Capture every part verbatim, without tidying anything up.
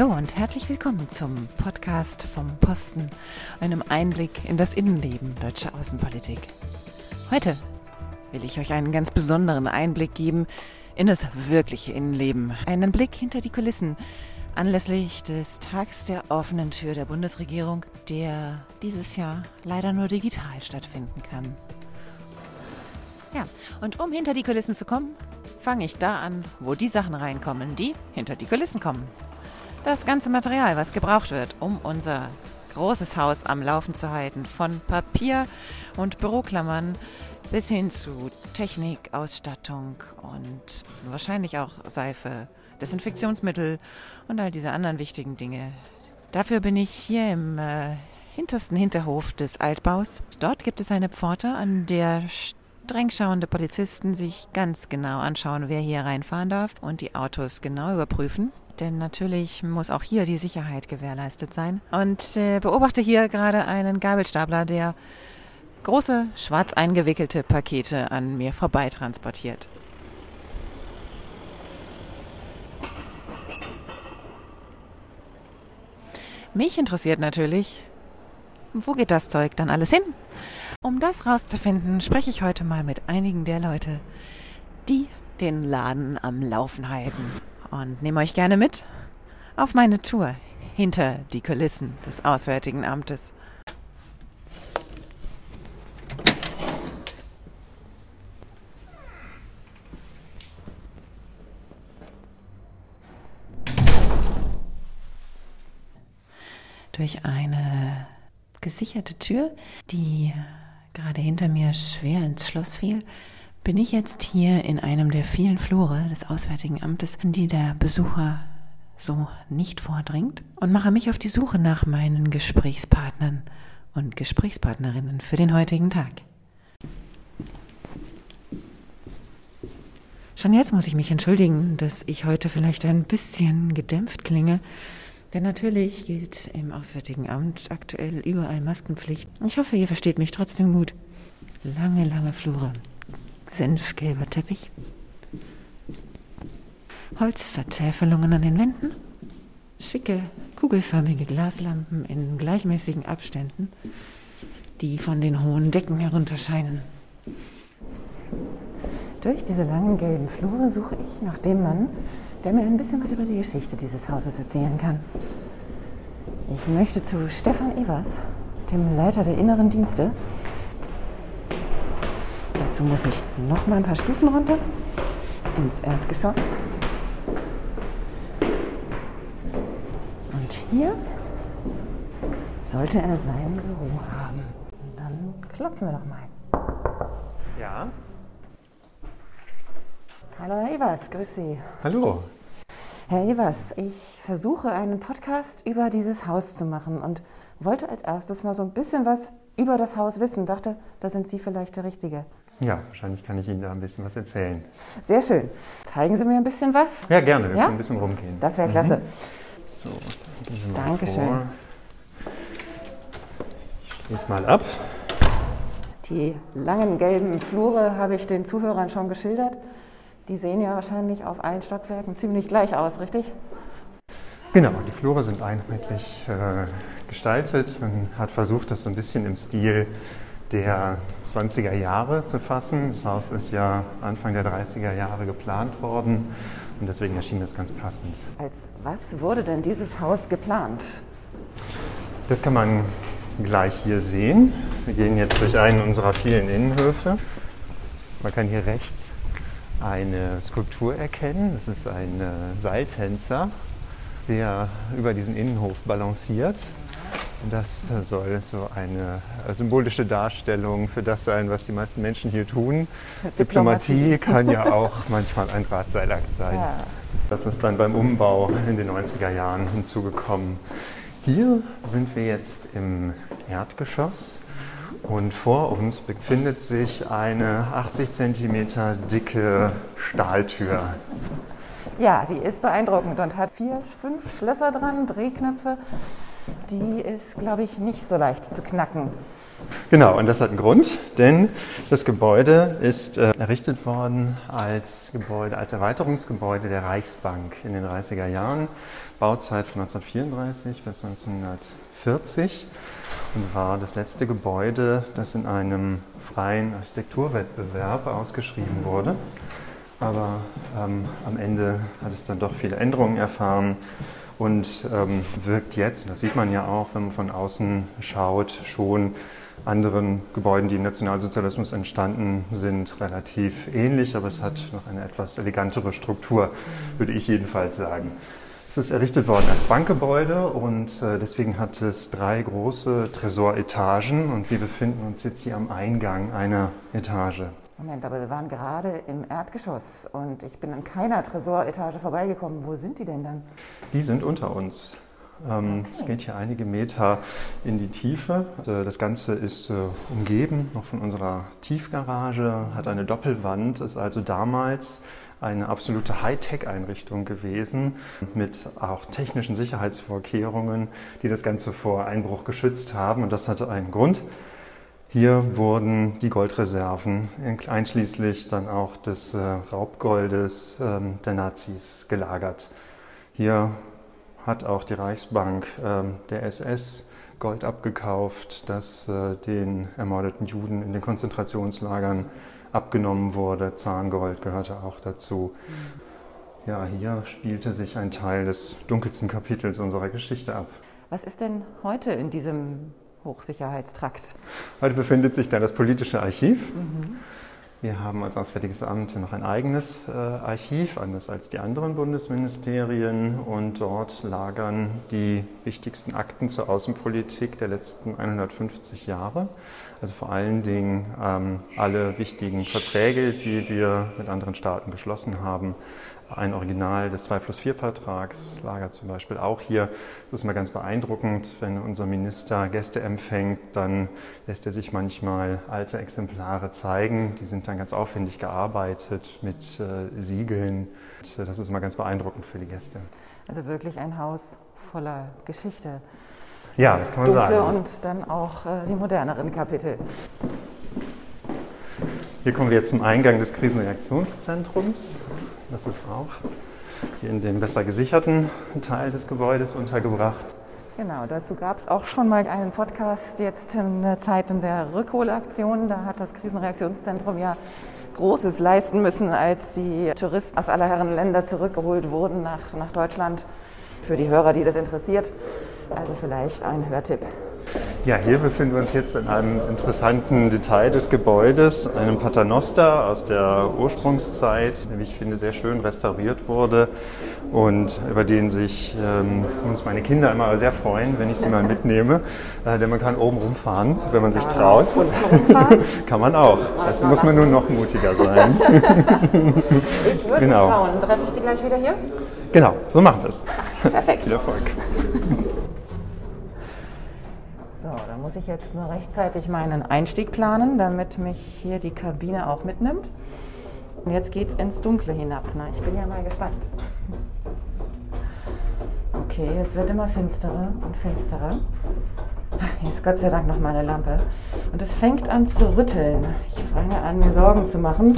Hallo und herzlich willkommen zum Podcast vom Posten, einem Einblick in das Innenleben deutscher Außenpolitik. Heute will ich euch einen ganz besonderen Einblick geben in das wirkliche Innenleben. Einen Blick hinter die Kulissen anlässlich des Tags der offenen Tür der Bundesregierung, der dieses Jahr leider nur digital stattfinden kann. Ja, und um hinter die Kulissen zu kommen, fange ich da an, wo die Sachen reinkommen, die hinter die Kulissen kommen. Das ganze Material, was gebraucht wird, um unser großes Haus am Laufen zu halten, von Papier und Büroklammern bis hin zu Technik, Ausstattung und wahrscheinlich auch Seife, Desinfektionsmittel und all diese anderen wichtigen Dinge. Dafür bin ich hier im äh, hintersten Hinterhof des Altbaus. Dort gibt es eine Pforte, an der streng schauende Polizisten sich ganz genau anschauen, wer hier reinfahren darf und die Autos genau überprüfen. Denn natürlich muss auch hier die Sicherheit gewährleistet sein. Und äh, beobachte hier gerade einen Gabelstapler, der große, schwarz eingewickelte Pakete an mir vorbeitransportiert. Mich interessiert natürlich, wo geht das Zeug dann alles hin? Um das rauszufinden, spreche ich heute mal mit einigen der Leute, die den Laden am Laufen halten. Und nehme euch gerne mit auf meine Tour hinter die Kulissen des Auswärtigen Amtes. Durch eine gesicherte Tür, die gerade hinter mir schwer ins Schloss fiel, bin ich jetzt hier in einem der vielen Flure des Auswärtigen Amtes, in die der Besucher so nicht vordringt, und mache mich auf die Suche nach meinen Gesprächspartnern und Gesprächspartnerinnen für den heutigen Tag. Schon jetzt muss ich mich entschuldigen, dass ich heute vielleicht ein bisschen gedämpft klinge, denn natürlich gilt im Auswärtigen Amt aktuell überall Maskenpflicht. Ich hoffe, ihr versteht mich trotzdem gut. Lange, lange Flure. Senfgelber Teppich, Holzverzäfelungen an den Wänden, schicke, kugelförmige Glaslampen in gleichmäßigen Abständen, die von den hohen Decken herunterscheinen. Durch diese langen gelben Flure suche ich nach dem Mann, der mir ein bisschen was über die Geschichte dieses Hauses erzählen kann. Ich möchte zu Stefan Evers, dem Leiter der inneren Dienste. Dazu muss ich noch mal ein paar Stufen runter ins Erdgeschoss. Und hier sollte er sein Büro haben. Und dann klopfen wir doch mal. Ja. Hallo Herr Evers, grüß Sie. Hallo. Herr Evers, ich versuche einen Podcast über dieses Haus zu machen und wollte als erstes mal so ein bisschen was über das Haus wissen. Dachte, da sind Sie vielleicht der Richtige. Ja, wahrscheinlich kann ich Ihnen da ein bisschen was erzählen. Sehr schön. Zeigen Sie mir ein bisschen was. Ja, gerne. Wir ja? können ein bisschen rumgehen. Das wäre klasse. Mhm. So, dann gehen Sie mal Dankeschön. Vor. Ich schließe mal ab. Die langen gelben Flure habe ich den Zuhörern schon geschildert. Die sehen ja wahrscheinlich auf allen Stockwerken ziemlich gleich aus, richtig? Genau, die Flure sind einheitlich äh, gestaltet. Man hat versucht, das so ein bisschen im Stil der zwanziger Jahre zu fassen. Das Haus ist ja Anfang der dreißiger Jahre geplant worden und deswegen erschien das ganz passend. Als was wurde denn dieses Haus geplant? Das kann man gleich hier sehen. Wir gehen jetzt durch einen unserer vielen Innenhöfe. Man kann hier rechts eine Skulptur erkennen. Das ist ein äh, Seiltänzer, der über diesen Innenhof balanciert. Das soll so eine symbolische Darstellung für das sein, was die meisten Menschen hier tun. Diplomatie, Diplomatie kann ja auch manchmal ein Drahtseilakt sein. Ja. Das ist dann beim Umbau in den neunziger Jahren hinzugekommen. Hier sind wir jetzt im Erdgeschoss und vor uns befindet sich eine achtzig Zentimeter dicke Stahltür. Ja, die ist beeindruckend und hat vier, fünf Schlösser dran, Drehknöpfe. die ist, glaube ich, nicht so leicht zu knacken. Genau, und das hat einen Grund, denn das Gebäude ist äh, errichtet worden als Gebäude, als Erweiterungsgebäude der Reichsbank in den dreißiger Jahren, Bauzeit von neunzehnhundertvierunddreißig bis neunzehnhundertvierzig und war das letzte Gebäude, das in einem freien Architekturwettbewerb ausgeschrieben wurde. Aber ähm, am Ende hat es dann doch viele Änderungen erfahren und ähm, wirkt jetzt, und das sieht man ja auch, wenn man von außen schaut, schon anderen Gebäuden, die im Nationalsozialismus entstanden sind, relativ ähnlich, aber es hat noch eine etwas elegantere Struktur, würde ich jedenfalls sagen. Es ist errichtet worden als Bankgebäude und äh, deswegen hat es drei große Tresoretagen und wir befinden uns jetzt hier am Eingang einer Etage. Moment, aber wir waren gerade im Erdgeschoss und ich bin an keiner Tresoretage vorbeigekommen. Wo sind die denn dann? Die sind unter uns. Ähm, okay. Es geht hier einige Meter in die Tiefe. Das Ganze ist äh, umgeben noch von unserer Tiefgarage, hat eine Doppelwand, ist also damals eine absolute Hightech-Einrichtung gewesen mit auch technischen Sicherheitsvorkehrungen, die das Ganze vor Einbruch geschützt haben, und das hatte einen Grund. Hier wurden die Goldreserven, einschließlich dann auch des äh, Raubgoldes ähm, der Nazis, gelagert. Hier hat auch die Reichsbank ähm, der S S Gold abgekauft, das äh, den ermordeten Juden in den Konzentrationslagern abgenommen wurde. Zahngold gehörte auch dazu. Ja, hier spielte sich ein Teil des dunkelsten Kapitels unserer Geschichte ab. Was ist denn heute in diesem Hochsicherheitstrakt? Heute befindet sich da das politische Archiv. Mhm. Wir haben als Auswärtiges Amt noch ein eigenes äh, Archiv, anders als die anderen Bundesministerien. Und dort lagern die wichtigsten Akten zur Außenpolitik der letzten hundertfünfzig Jahre. Also vor allen Dingen ähm, alle wichtigen Verträge, die wir mit anderen Staaten geschlossen haben. Ein Original des zwei plus vier Vertrags lagert zum Beispiel auch hier. Das ist immer ganz beeindruckend, wenn unser Minister Gäste empfängt, dann lässt er sich manchmal alte Exemplare zeigen. Die sind dann ganz aufwendig gearbeitet mit äh, Siegeln. Und, äh, das ist immer ganz beeindruckend für die Gäste. Also wirklich ein Haus voller Geschichte. Ja, das kann man Dunkle sagen. Und dann auch äh, die moderneren Kapitel. Hier kommen wir jetzt zum Eingang des Krisenreaktionszentrums. Das ist auch hier in dem besser gesicherten Teil des Gebäudes untergebracht. Genau, dazu gab es auch schon mal einen Podcast jetzt in der Zeit der Rückholaktion. Da hat das Krisenreaktionszentrum ja Großes leisten müssen, als die Touristen aus aller Herren Länder zurückgeholt wurden nach, nach Deutschland. Für die Hörer, die das interessiert, also vielleicht ein Hörtipp. Ja, hier befinden wir uns jetzt in einem interessanten Detail des Gebäudes, einem Paternoster aus der Ursprungszeit, der, wie ich finde, sehr schön restauriert wurde und über den sich ähm, zumindest meine Kinder immer sehr freuen, wenn ich sie mal mitnehme, äh, denn man kann oben rumfahren, wenn man sich traut. Kann man auch. Das muss man nur noch mutiger sein. Ich würde genau. mich trauen. Treffe ich Sie gleich wieder hier? Genau, so machen wir es. Perfekt. Viel Erfolg. So, da muss ich jetzt nur rechtzeitig meinen Einstieg planen, damit mich hier die Kabine auch mitnimmt. Und jetzt geht's ins Dunkle hinab. Na, ich bin ja mal gespannt. Okay, es wird immer finsterer und finsterer. Hier ist Gott sei Dank noch mal eine Lampe. Und es fängt an zu rütteln. Ich fange an, mir Sorgen zu machen,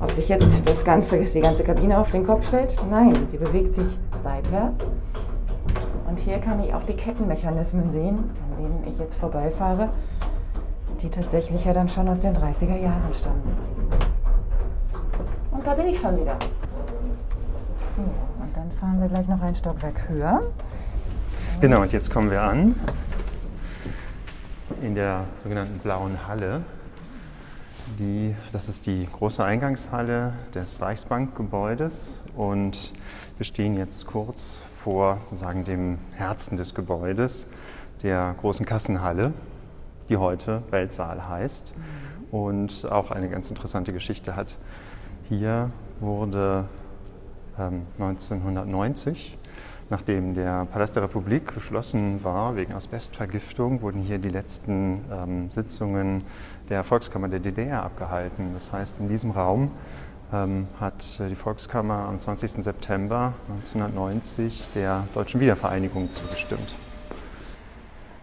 ob sich jetzt das ganze, die ganze Kabine auf den Kopf stellt. Nein, sie bewegt sich seitwärts. Und hier kann ich auch die Kettenmechanismen sehen, an denen ich jetzt vorbeifahre, die tatsächlich ja dann schon aus den dreißiger Jahren stammen. Und da bin ich schon wieder. So, und dann fahren wir gleich noch ein Stockwerk höher. Genau, und jetzt kommen wir an in der sogenannten blauen Halle. Die, das ist die große Eingangshalle des Reichsbankgebäudes und wir stehen jetzt kurz vor sozusagen dem Herzen des Gebäudes, der großen Kassenhalle, die heute Weltsaal heißt und auch eine ganz interessante Geschichte hat. Hier wurde ähm, neunzehnhundertneunzig, nachdem der Palast der Republik geschlossen war wegen Asbestvergiftung, wurden hier die letzten ähm, Sitzungen der Volkskammer der D D R abgehalten. Das heißt, in diesem Raum Ähm, hat die Volkskammer am zwanzigsten September neunzehnhundertneunzig der Deutschen Wiedervereinigung zugestimmt.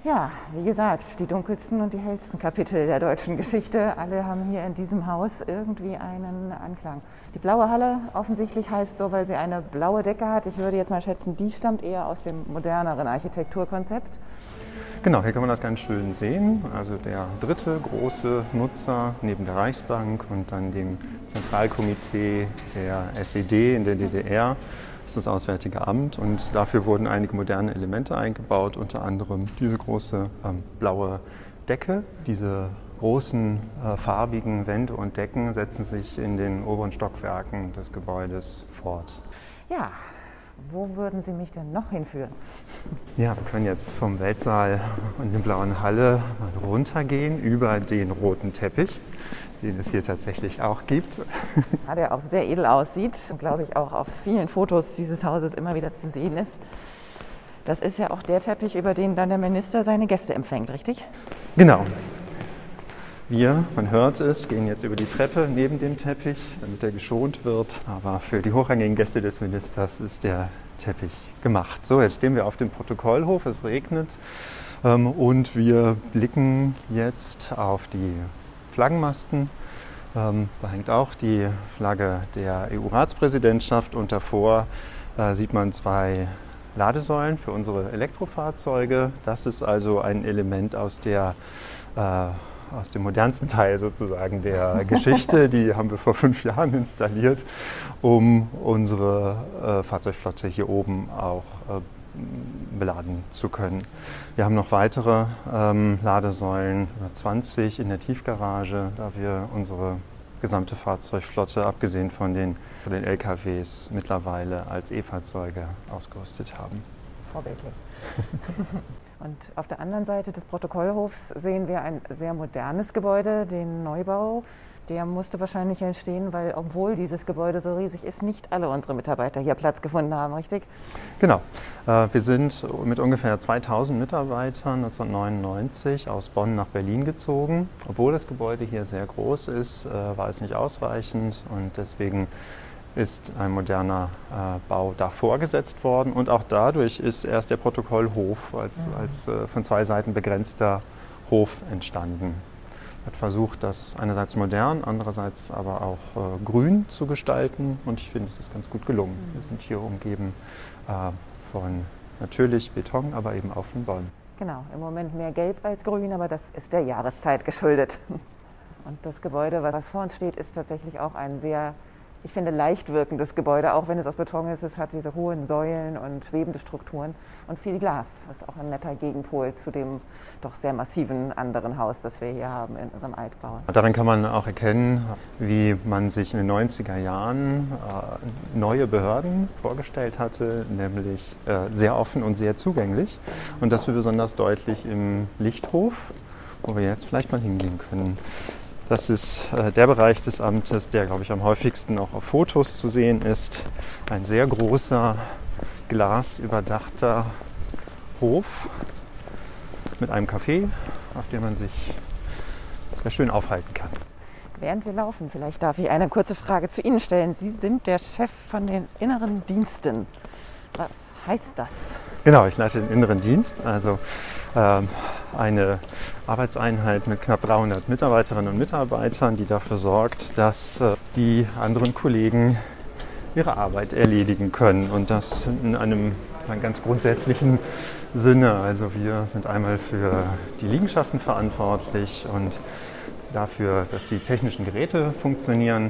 Ja, wie gesagt, die dunkelsten und die hellsten Kapitel der deutschen Geschichte, alle haben hier in diesem Haus irgendwie einen Anklang. Die blaue Halle offensichtlich heißt so, weil sie eine blaue Decke hat. Ich würde jetzt mal schätzen, die stammt eher aus dem moderneren Architekturkonzept. Genau, hier kann man das ganz schön sehen. Also der dritte große Nutzer neben der Reichsbank und dann dem Zentralkomitee der S E D in der D D R ist das Auswärtige Amt. Und dafür wurden einige moderne Elemente eingebaut, unter anderem diese große ähm, blaue Decke. Diese großen äh, farbigen Wände und Decken setzen sich in den oberen Stockwerken des Gebäudes fort. Ja. Wo würden Sie mich denn noch hinführen? Ja, wir können jetzt vom Weltsaal und den blauen Halle mal runtergehen über den roten Teppich, den es hier tatsächlich auch gibt. Ja, der auch sehr edel aussieht und, glaube ich, auch auf vielen Fotos dieses Hauses immer wieder zu sehen ist. Das ist ja auch der Teppich, über den dann der Minister seine Gäste empfängt, richtig? Genau. Wir, man hört es, gehen jetzt über die Treppe neben dem Teppich, damit er geschont wird. Aber für die hochrangigen Gäste des Ministers ist der Teppich gemacht. So, jetzt stehen wir auf dem Protokollhof, es regnet ähm, und wir blicken jetzt auf die Flaggenmasten. Ähm, da hängt auch die Flagge der E U-Ratspräsidentschaft und davor äh, sieht man zwei Ladesäulen für unsere Elektrofahrzeuge. Das ist also ein Element aus der äh, aus dem modernsten Teil sozusagen der Geschichte. Die haben wir vor fünf Jahren installiert, um unsere äh, Fahrzeugflotte hier oben auch äh, beladen zu können. Wir haben noch weitere ähm, Ladesäulen, zwanzig in der Tiefgarage, da wir unsere gesamte Fahrzeugflotte, abgesehen von den, von den L K Ws, mittlerweile als E-Fahrzeuge ausgerüstet haben. Vorbildlich. Und auf der anderen Seite des Protokollhofs sehen wir ein sehr modernes Gebäude, den Neubau. Der musste wahrscheinlich entstehen, weil, obwohl dieses Gebäude so riesig ist, nicht alle unsere Mitarbeiter hier Platz gefunden haben, richtig? Genau. Wir sind mit ungefähr zweitausend Mitarbeitern neunzehnhundertneunundneunzig aus Bonn nach Berlin gezogen. Obwohl das Gebäude hier sehr groß ist, war es nicht ausreichend und deswegen ist ein moderner äh, Bau da vorgesetzt worden und auch dadurch ist erst der Protokollhof als, mhm. als äh, von zwei Seiten begrenzter Hof entstanden. Hat versucht, das einerseits modern, andererseits aber auch äh, grün zu gestalten und ich finde, es ist ganz gut gelungen. Mhm. Wir sind hier umgeben äh, von natürlich Beton, aber eben auch von Bäumen. Genau, im Moment mehr gelb als grün, aber das ist der Jahreszeit geschuldet. Und das Gebäude, was vor uns steht, ist tatsächlich auch ein sehr, ich finde, leicht wirkendes Gebäude, auch wenn es aus Beton ist. Es hat diese hohen Säulen und schwebende Strukturen und viel Glas. Das ist auch ein netter Gegenpol zu dem doch sehr massiven anderen Haus, das wir hier haben in unserem Altbau. Daran kann man auch erkennen, wie man sich in den neunziger Jahren neue Behörden vorgestellt hatte, nämlich sehr offen und sehr zugänglich. Und das wird besonders deutlich im Lichthof, wo wir jetzt vielleicht mal hingehen können. Das ist äh, der Bereich des Amtes, der, glaube ich, am häufigsten auch auf Fotos zu sehen ist. Ein sehr großer, glasüberdachter Hof mit einem Café, auf dem man sich sehr schön aufhalten kann. Während wir laufen, vielleicht darf ich eine kurze Frage zu Ihnen stellen. Sie sind der Chef von den inneren Diensten. Was heißt das? Genau, ich leite den inneren Dienst, also ähm, eine Arbeitseinheit mit knapp dreihundert Mitarbeiterinnen und Mitarbeitern, die dafür sorgt, dass äh, die anderen Kollegen ihre Arbeit erledigen können und das in einem, einem ganz grundsätzlichen Sinne. Also wir sind einmal für die Liegenschaften verantwortlich und dafür, dass die technischen Geräte funktionieren,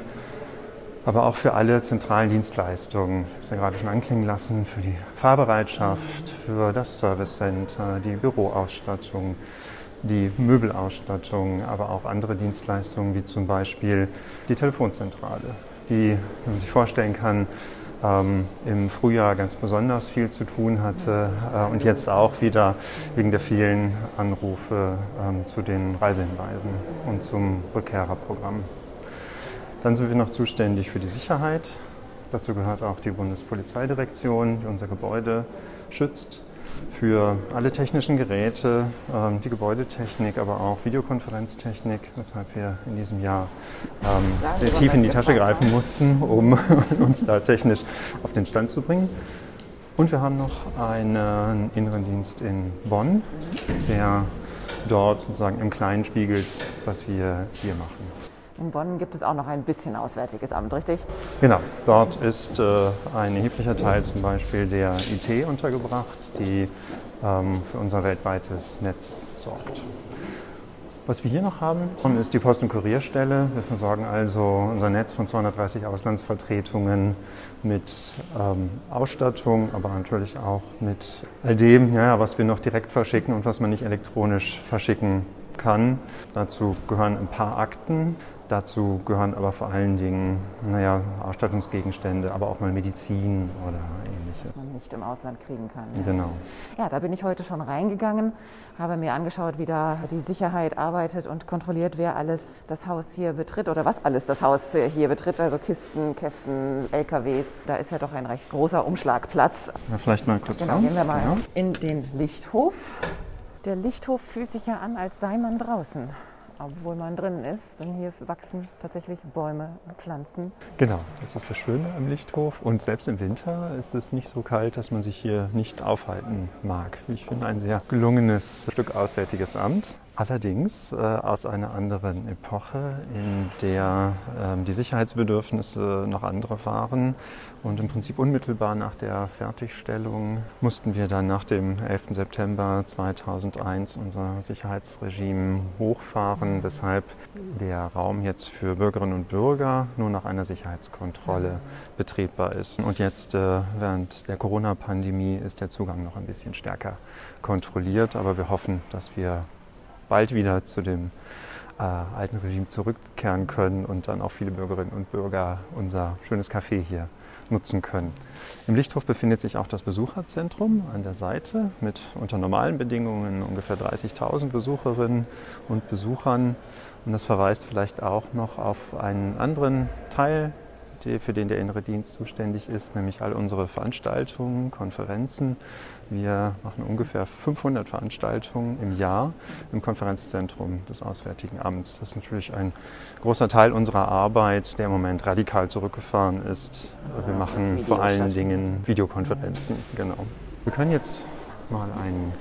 aber auch für alle zentralen Dienstleistungen. Ich habe es ja gerade schon anklingen lassen, für die Fahrbereitschaft, für das Service Center, die Büroausstattung, die Möbelausstattung, aber auch andere Dienstleistungen wie zum Beispiel die Telefonzentrale, die, wenn man sich vorstellen kann, ähm, im Frühjahr ganz besonders viel zu tun hatte äh, und jetzt auch wieder wegen der vielen Anrufe ähm, zu den Reisehinweisen und zum Rückkehrerprogramm. Dann sind wir noch zuständig für die Sicherheit. Dazu gehört auch die Bundespolizeidirektion, die unser Gebäude schützt. Für alle technischen Geräte, die Gebäudetechnik, aber auch Videokonferenztechnik, weshalb wir in diesem Jahr sehr tief in die Tasche greifen mussten, um uns da technisch auf den Stand zu bringen. Und wir haben noch einen inneren Dienst in Bonn, der dort sozusagen im Kleinen spiegelt, was wir hier machen. In Bonn gibt es auch noch ein bisschen Auswärtiges Amt, richtig? Genau, dort ist äh, ein erheblicher Teil zum Beispiel der I T untergebracht, die ähm, für unser weltweites Netz sorgt. Was wir hier noch haben, ist die Post- und Kurierstelle. Wir versorgen also unser Netz von zweihundertdreißig Auslandsvertretungen mit ähm, Ausstattung, aber natürlich auch mit all dem, ja, was wir noch direkt verschicken und was man nicht elektronisch verschicken kann. Dazu gehören ein paar Akten, dazu gehören aber vor allen Dingen naja, Ausstattungsgegenstände, aber auch mal Medizin oder ähnliches. Was man nicht im Ausland kriegen kann. Ja. Genau. Ja, da bin ich heute schon reingegangen, habe mir angeschaut, wie da die Sicherheit arbeitet und kontrolliert, wer alles das Haus hier betritt oder was alles das Haus hier betritt, also Kisten, Kästen, L K Ws. Da ist ja doch ein recht großer Umschlagplatz. Na, vielleicht mal kurz genau, raus. Gehen wir mal ja. in den Lichthof. Der Lichthof fühlt sich ja an, als sei man draußen, obwohl man drinnen ist. Denn hier wachsen tatsächlich Bäume und Pflanzen. Genau, das ist das Schöne am Lichthof. Und selbst im Winter ist es nicht so kalt, dass man sich hier nicht aufhalten mag. Ich finde, ein sehr gelungenes Stück Auswärtiges Amt. Allerdings äh, aus einer anderen Epoche, in der äh, die Sicherheitsbedürfnisse noch andere waren. Und im Prinzip unmittelbar nach der Fertigstellung mussten wir dann nach dem elften September zweitausendeins unser Sicherheitsregime hochfahren, weshalb der Raum jetzt für Bürgerinnen und Bürger nur nach einer Sicherheitskontrolle betretbar ist. Und jetzt äh, während der Corona-Pandemie ist der Zugang noch ein bisschen stärker kontrolliert. Aber wir hoffen, dass wir bald wieder zu dem äh, alten Regime zurückkehren können und dann auch viele Bürgerinnen und Bürger unser schönes Café hier nutzen können. Im Lichthof befindet sich auch das Besucherzentrum an der Seite mit unter normalen Bedingungen ungefähr dreißigtausend Besucherinnen und Besuchern. Und das verweist vielleicht auch noch auf einen anderen Teil, für den der innere Dienst zuständig ist, nämlich all unsere Veranstaltungen, Konferenzen. Wir machen ungefähr fünfhundert Veranstaltungen im Jahr im Konferenzzentrum des Auswärtigen Amts. Das ist natürlich ein großer Teil unserer Arbeit, der im Moment radikal zurückgefahren ist. Wir machen vor allen Dingen Videokonferenzen. Genau. Wir können jetzt mal einen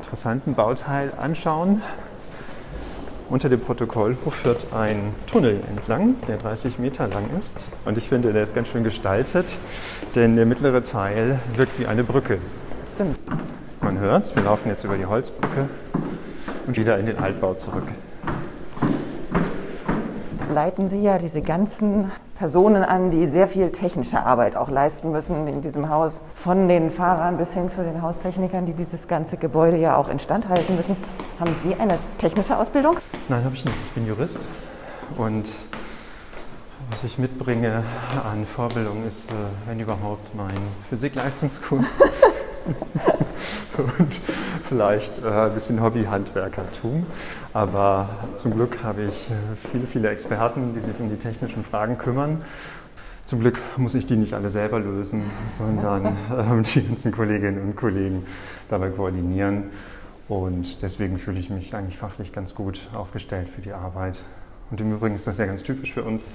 interessanten Bauteil anschauen. Unter dem Protokollhof führt ein Tunnel entlang, der dreißig Meter lang ist. Und ich finde, der ist ganz schön gestaltet, denn der mittlere Teil wirkt wie eine Brücke. Stimmt. Man hört's, wir laufen jetzt über die Holzbrücke und wieder in den Altbau zurück. Jetzt leiten Sie ja diese ganzen Personen an, die sehr viel technische Arbeit auch leisten müssen in diesem Haus. Von den Fahrern bis hin zu den Haustechnikern, die dieses ganze Gebäude ja auch instand halten müssen. Haben Sie eine technische Ausbildung? Nein, habe ich nicht. Ich bin Jurist und was ich mitbringe an Vorbildung ist, wenn überhaupt, mein Physik-Leistungskurs und vielleicht ein bisschen Hobby-Handwerkertum. Aber zum Glück habe ich viele, viele Experten, die sich um die technischen Fragen kümmern. Zum Glück muss ich die nicht alle selber lösen, sondern die ganzen Kolleginnen und Kollegen dabei koordinieren. Und deswegen fühle ich mich eigentlich fachlich ganz gut aufgestellt für die Arbeit. Und im Übrigen ist das ja ganz typisch für uns,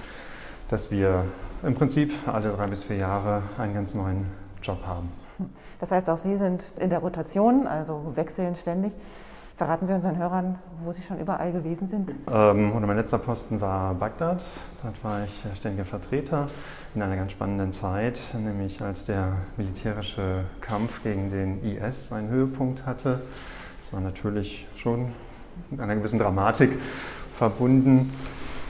dass wir im Prinzip alle drei bis vier Jahre einen ganz neuen Job haben. Das heißt, auch Sie sind in der Rotation, also wechseln ständig. Verraten Sie unseren Hörern, wo Sie schon überall gewesen sind? Ähm, und mein letzter Posten war Bagdad. Dort war ich ständiger Vertreter in einer ganz spannenden Zeit, nämlich als der militärische Kampf gegen den I S seinen Höhepunkt hatte. Das war natürlich schon mit einer gewissen Dramatik verbunden.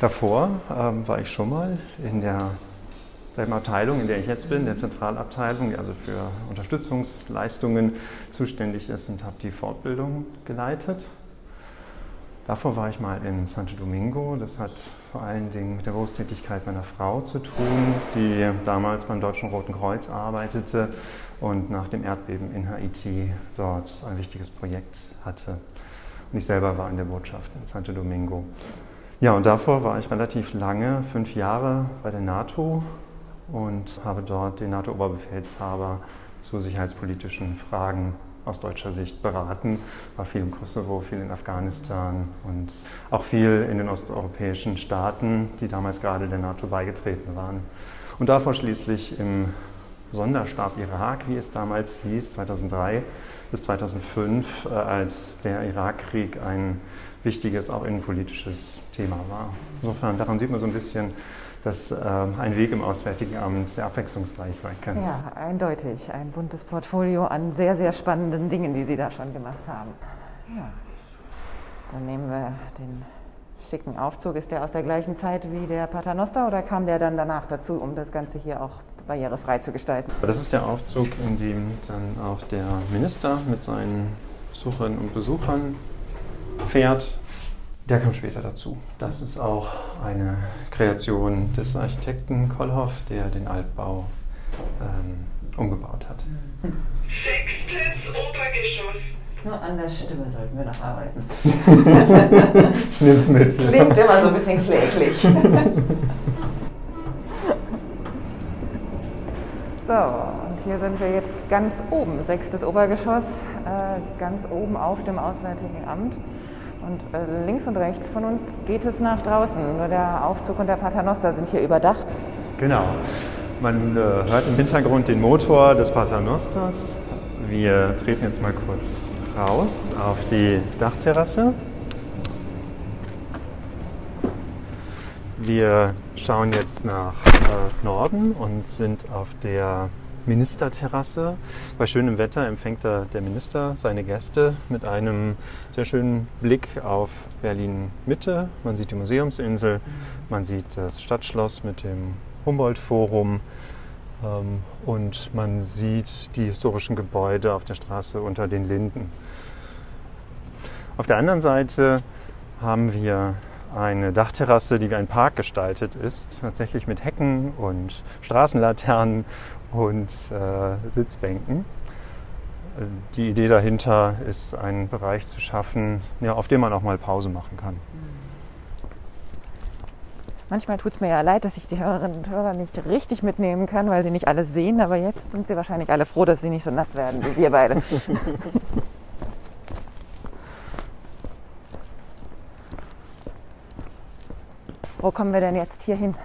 Davor ähm, war ich schon mal in derselben Abteilung, in der ich jetzt bin, der Zentralabteilung, die also für Unterstützungsleistungen zuständig ist, und habe die Fortbildung geleitet. Davor war ich mal in Santo Domingo. Das hat vor allen Dingen mit der Berufstätigkeit meiner Frau zu tun, die damals beim Deutschen Roten Kreuz arbeitete und nach dem Erdbeben in Haiti dort ein wichtiges Projekt hatte. Und ich selber war in der Botschaft in Santo Domingo. Ja, und davor war ich relativ lange, fünf Jahre, bei der NATO und habe dort den NATO-Oberbefehlshaber zu sicherheitspolitischen Fragen aus deutscher Sicht beraten, war viel im Kosovo, viel in Afghanistan und auch viel in den osteuropäischen Staaten, die damals gerade der NATO beigetreten waren. Und davor schließlich im Sonderstab Irak, wie es damals hieß, zweitausenddrei bis zweitausendfünf, als der Irakkrieg ein wichtiges, auch innenpolitisches Thema war. Insofern, daran sieht man so ein bisschen, dass äh, ein Weg im Auswärtigen Amt sehr abwechslungsreich sein kann. Ja, eindeutig. Ein buntes Portfolio an sehr, sehr spannenden Dingen, die Sie da schon gemacht haben. Ja. Dann nehmen wir den schicken Aufzug. Ist der aus der gleichen Zeit wie der Paternoster oder kam der dann danach dazu, um das Ganze hier auch barrierefrei zu gestalten? Das ist der Aufzug, in dem dann auch der Minister mit seinen Besucherinnen und Besuchern fährt. Der kam später dazu. Das ist auch eine Kreation des Architekten Kollhoff, der den Altbau ähm, umgebaut hat. Sechstes Obergeschoss. Nur an der Stimme sollten wir noch arbeiten. Ich nehme es mit. Das klingt immer so ein bisschen kläglich. So, und hier sind wir jetzt ganz oben, sechstes Obergeschoss, äh, ganz oben auf dem Auswärtigen Amt. Und äh, links und rechts von uns geht es nach draußen. Nur der Aufzug und der Paternoster sind hier überdacht. Genau. Man äh, hört im Hintergrund den Motor des Paternosters. Wir treten jetzt mal kurz raus auf die Dachterrasse. Wir schauen jetzt nach äh, Norden und sind auf der Ministerterrasse. Bei schönem Wetter empfängt da der Minister seine Gäste mit einem sehr schönen Blick auf Berlin-Mitte. Man sieht die Museumsinsel, man sieht das Stadtschloss mit dem Humboldt-Forum ähm, und man sieht die historischen Gebäude auf der Straße unter den Linden. Auf der anderen Seite haben wir eine Dachterrasse, die wie ein Park gestaltet ist, tatsächlich mit Hecken und Straßenlaternen und äh, Sitzbänken. Die Idee dahinter ist, einen Bereich zu schaffen, ja, auf dem man auch mal Pause machen kann. Manchmal tut es mir ja leid, dass ich die Hörerinnen und Hörer nicht richtig mitnehmen kann, weil sie nicht alles sehen, aber jetzt sind sie wahrscheinlich alle froh, dass sie nicht so nass werden wie wir beide. Wo kommen wir denn jetzt hier hin?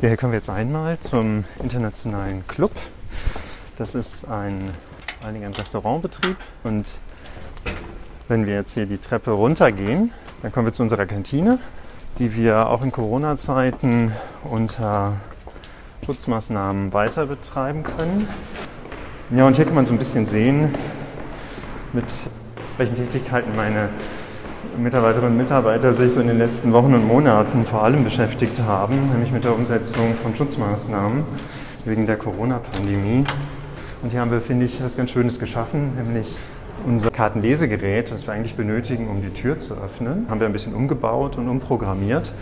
Ja, hier kommen wir jetzt einmal zum Internationalen Club. Das ist ein, vor allen Dingen ein Restaurantbetrieb. Und wenn wir jetzt hier die Treppe runtergehen, dann kommen wir zu unserer Kantine, die wir auch in Corona-Zeiten unter Schutzmaßnahmen weiter betreiben können. Ja, und hier kann man so ein bisschen sehen, mit welchen Tätigkeiten meine Mitarbeiterinnen und Mitarbeiter sich so in den letzten Wochen und Monaten vor allem beschäftigt haben, nämlich mit der Umsetzung von Schutzmaßnahmen wegen der Corona-Pandemie. Und hier haben wir, finde ich, was ganz Schönes geschaffen, nämlich unser Kartenlesegerät, das wir eigentlich benötigen, um die Tür zu öffnen, haben wir ein bisschen umgebaut und umprogrammiert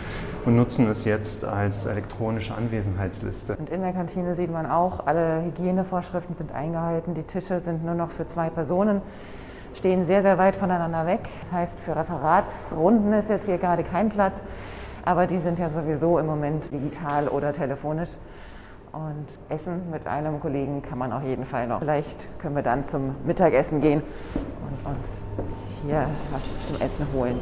und nutzen es jetzt als elektronische Anwesenheitsliste. Und in der Kantine sieht man auch, alle Hygienevorschriften sind eingehalten, die Tische sind nur noch für zwei Personen, stehen sehr, sehr weit voneinander weg. Das heißt, für Referatsrunden ist jetzt hier gerade kein Platz, aber die sind ja sowieso im Moment digital oder telefonisch. Und Essen mit einem Kollegen kann man auf jeden Fall noch. Vielleicht können wir dann zum Mittagessen gehen und uns hier was zum Essen holen.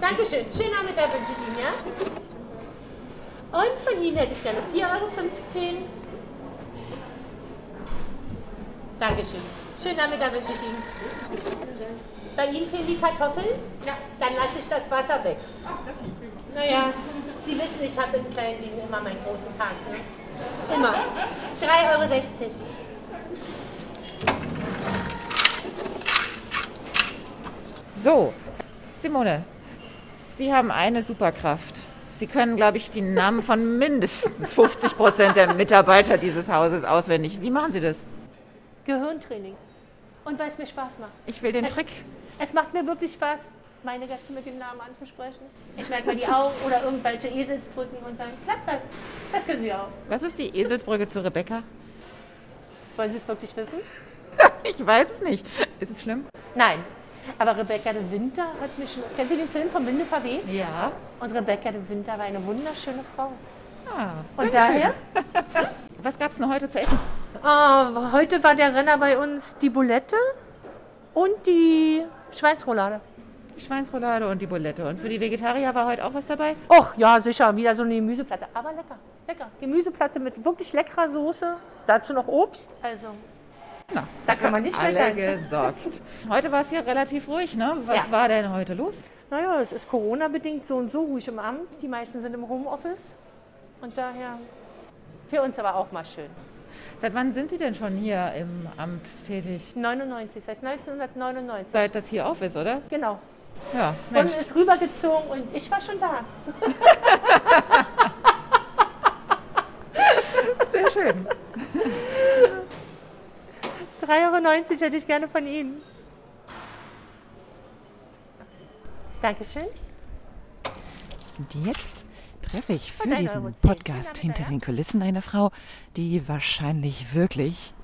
Dankeschön, schönen Nachmittag wünsche ich Ihnen, ja? Und von Ihnen hätte ich gerne vier Euro fünfzehn. Dankeschön. Schönen Nachmittag wünsche ich Ihnen. Bei Ihnen fehlen die Kartoffeln? Ja. Dann lasse ich das Wasser weg. Naja, Sie wissen, ich habe in kleinen Dingen immer meinen großen Tag. Ne? Immer. drei Euro sechzig. So, Simone, Sie haben eine Superkraft. Sie können, glaube ich, die Namen von mindestens fünfzig Prozent der Mitarbeiter dieses Hauses auswendig. Wie machen Sie das? Gehirntraining. Und weil es mir Spaß macht. Ich will den es, Trick. Es macht mir wirklich Spaß, meine Gäste mit dem Namen anzusprechen. Ich merke mal die Augen oder irgendwelche Eselsbrücken und dann klappt das. Das können Sie auch. Was ist die Eselsbrücke zu Rebecca? Wollen Sie es wirklich wissen? Ich weiß es nicht. Ist es schlimm? Nein. Aber Rebecca de Winter hat mich schon... Kennen Sie den Film vom Winde verweht? Ja. Und Rebecca de Winter war eine wunderschöne Frau. Ah, und daher? Was gab es denn heute zu essen? Uh, heute war der Renner bei uns die Bulette und die Schweinsroulade. Schweinsroulade und die Bulette. Und für die Vegetarier war heute auch was dabei? Och, ja, sicher. Wieder so eine Gemüseplatte. Aber lecker, lecker. Gemüseplatte mit wirklich leckerer Soße. Dazu noch Obst. Also, na, da kann man nicht alle gesorgt. Heute war es hier relativ ruhig, ne? Was ja. war denn heute los? Naja, es ist Corona-bedingt so und so ruhig im Amt. Die meisten sind im Homeoffice. Und daher für uns aber auch mal schön. Seit wann sind Sie denn schon hier im Amt tätig? neunundneunzig, seit neunzehnhundertneunundneunzig. Seit das hier auf ist, oder? Genau. Ja, Mensch. Bonn ist rübergezogen und ich war schon da. Sehr schön. drei Euro neunzig hätte ich gerne von Ihnen. Dankeschön. Und jetzt treffe ich für diesen Podcast hinter den Kulissen eine Frau, die wahrscheinlich wirklich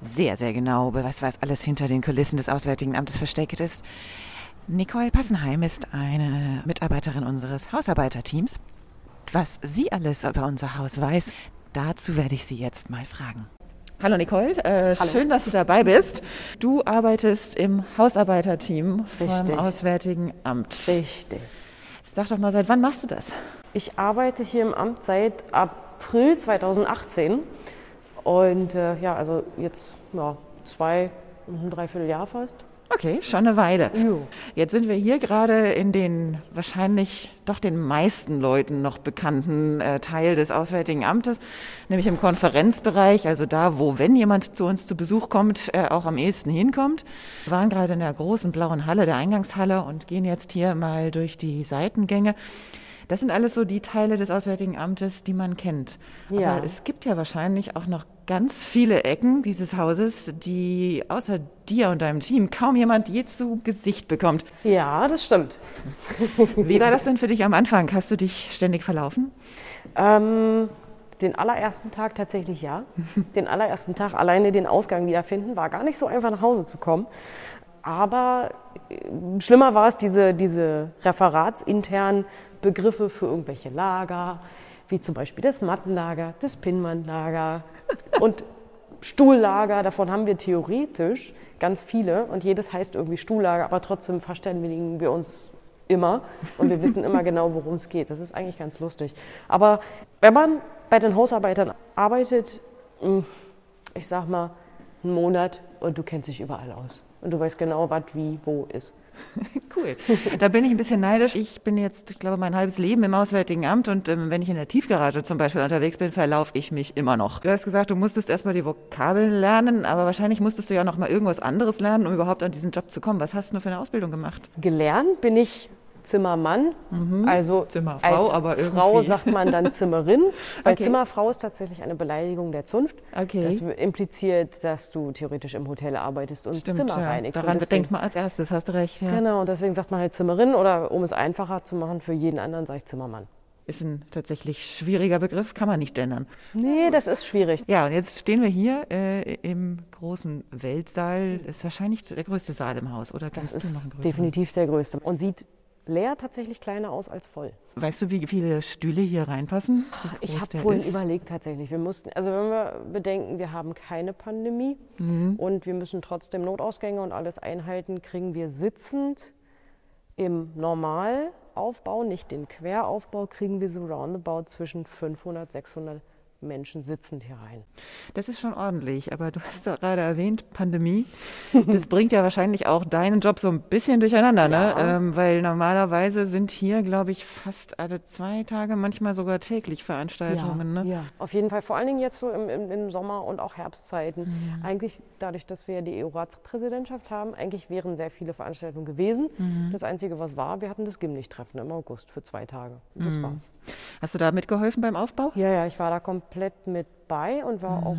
sehr, sehr genau über was weiß alles hinter den Kulissen des Auswärtigen Amtes versteckt ist. Nicole Passenheim ist eine Mitarbeiterin unseres Hausarbeiterteams. Was sie alles über unser Haus weiß, dazu werde ich sie jetzt mal fragen. Hallo Nicole, äh, Hallo. Schön, dass du dabei bist. Du arbeitest im Hausarbeiterteam vom Auswärtigen Amt. Richtig. Sag doch mal, seit wann machst du das? Ich arbeite hier im Amt seit April zweitausendachtzehn und äh, ja, also jetzt ja, zwei, ein Dreivierteljahr fast. Okay, schon eine Weile. Jo. Jetzt sind wir hier gerade in den wahrscheinlich doch den meisten Leuten noch bekannten äh, Teil des Auswärtigen Amtes, nämlich im Konferenzbereich, also da, wo, wenn jemand zu uns zu Besuch kommt, äh, auch am ehesten hinkommt. Wir waren gerade in der großen blauen Halle, der Eingangshalle, und gehen jetzt hier mal durch die Seitengänge. Das sind alles so die Teile des Auswärtigen Amtes, die man kennt. Ja. Aber es gibt ja wahrscheinlich auch noch ganz viele Ecken dieses Hauses, die außer dir und deinem Team kaum jemand je zu Gesicht bekommt. Ja, das stimmt. Wie war das denn für dich am Anfang? Hast du dich ständig verlaufen? Ähm, den allerersten Tag tatsächlich ja. Den allerersten Tag alleine den Ausgang wiederfinden, war gar nicht so einfach, nach Hause zu kommen. Aber schlimmer war es, diese, diese referatsinternen Begriffe für irgendwelche Lager, wie zum Beispiel das Mattenlager, das Pinnwandlager und Stuhllager. Davon haben wir theoretisch ganz viele und jedes heißt irgendwie Stuhllager, aber trotzdem verständigen wir uns immer und wir wissen immer genau, worum es geht. Das ist eigentlich ganz lustig. Aber wenn man bei den Hausarbeitern arbeitet, ich sag mal, einen Monat und du kennst dich überall aus. Und du weißt genau, was, wie, wo ist. Cool. Da bin ich ein bisschen neidisch. Ich bin jetzt, ich glaube, mein halbes Leben im Auswärtigen Amt und ähm, wenn ich in der Tiefgarage zum Beispiel unterwegs bin, verlaufe ich mich immer noch. Du hast gesagt, du musstest erstmal die Vokabeln lernen, aber wahrscheinlich musstest du ja noch mal irgendwas anderes lernen, um überhaupt an diesen Job zu kommen. Was hast du für eine Ausbildung gemacht? Gelernt bin ich Zimmermann, mhm. also Zimmerfrau, als aber irgendwie. Frau sagt man dann Zimmerin, weil okay. Zimmerfrau ist tatsächlich eine Beleidigung der Zunft. Okay. Das impliziert, dass du theoretisch im Hotel arbeitest und Stimmt, Zimmer ja. reinigst. Daran denkt man als erstes, hast du recht. Ja. Genau, und deswegen sagt man halt Zimmerin oder um es einfacher zu machen, für jeden anderen sage ich Zimmermann. Ist ein tatsächlich schwieriger Begriff, kann man nicht gendern. Nee, das ist schwierig. Ja, und jetzt stehen wir hier äh, im großen Weltsaal. Das ist wahrscheinlich der größte Saal im Haus, oder? Das ist noch definitiv der größte und sieht leer tatsächlich kleiner aus als voll. Weißt du, wie viele Stühle hier reinpassen? Ich habe vorhin überlegt tatsächlich. Wir mussten, also wenn wir bedenken, wir haben keine Pandemie mhm. und wir müssen trotzdem Notausgänge und alles einhalten, kriegen wir sitzend im Normalaufbau, nicht den Queraufbau, kriegen wir so roundabout zwischen fünfhundert, sechshundert Menschen sitzend hier rein. Das ist schon ordentlich, aber du hast doch gerade erwähnt, Pandemie, das bringt ja wahrscheinlich auch deinen Job so ein bisschen durcheinander, ja. ne? Ähm, weil normalerweise sind hier, glaube ich, fast alle zwei Tage, manchmal sogar täglich Veranstaltungen. Ja, ne? ja. Auf jeden Fall, vor allen Dingen jetzt so im, im, im Sommer und auch Herbstzeiten. Ja. Eigentlich dadurch, dass wir die E U-Ratspräsidentschaft haben, eigentlich wären sehr viele Veranstaltungen gewesen. Mhm. Das Einzige, was war, wir hatten das Gimlich-Treffen im August für zwei Tage. Das mhm. war's. Hast du da mitgeholfen beim Aufbau? Ja, ja, ich war da komplett mit bei und war mhm. auch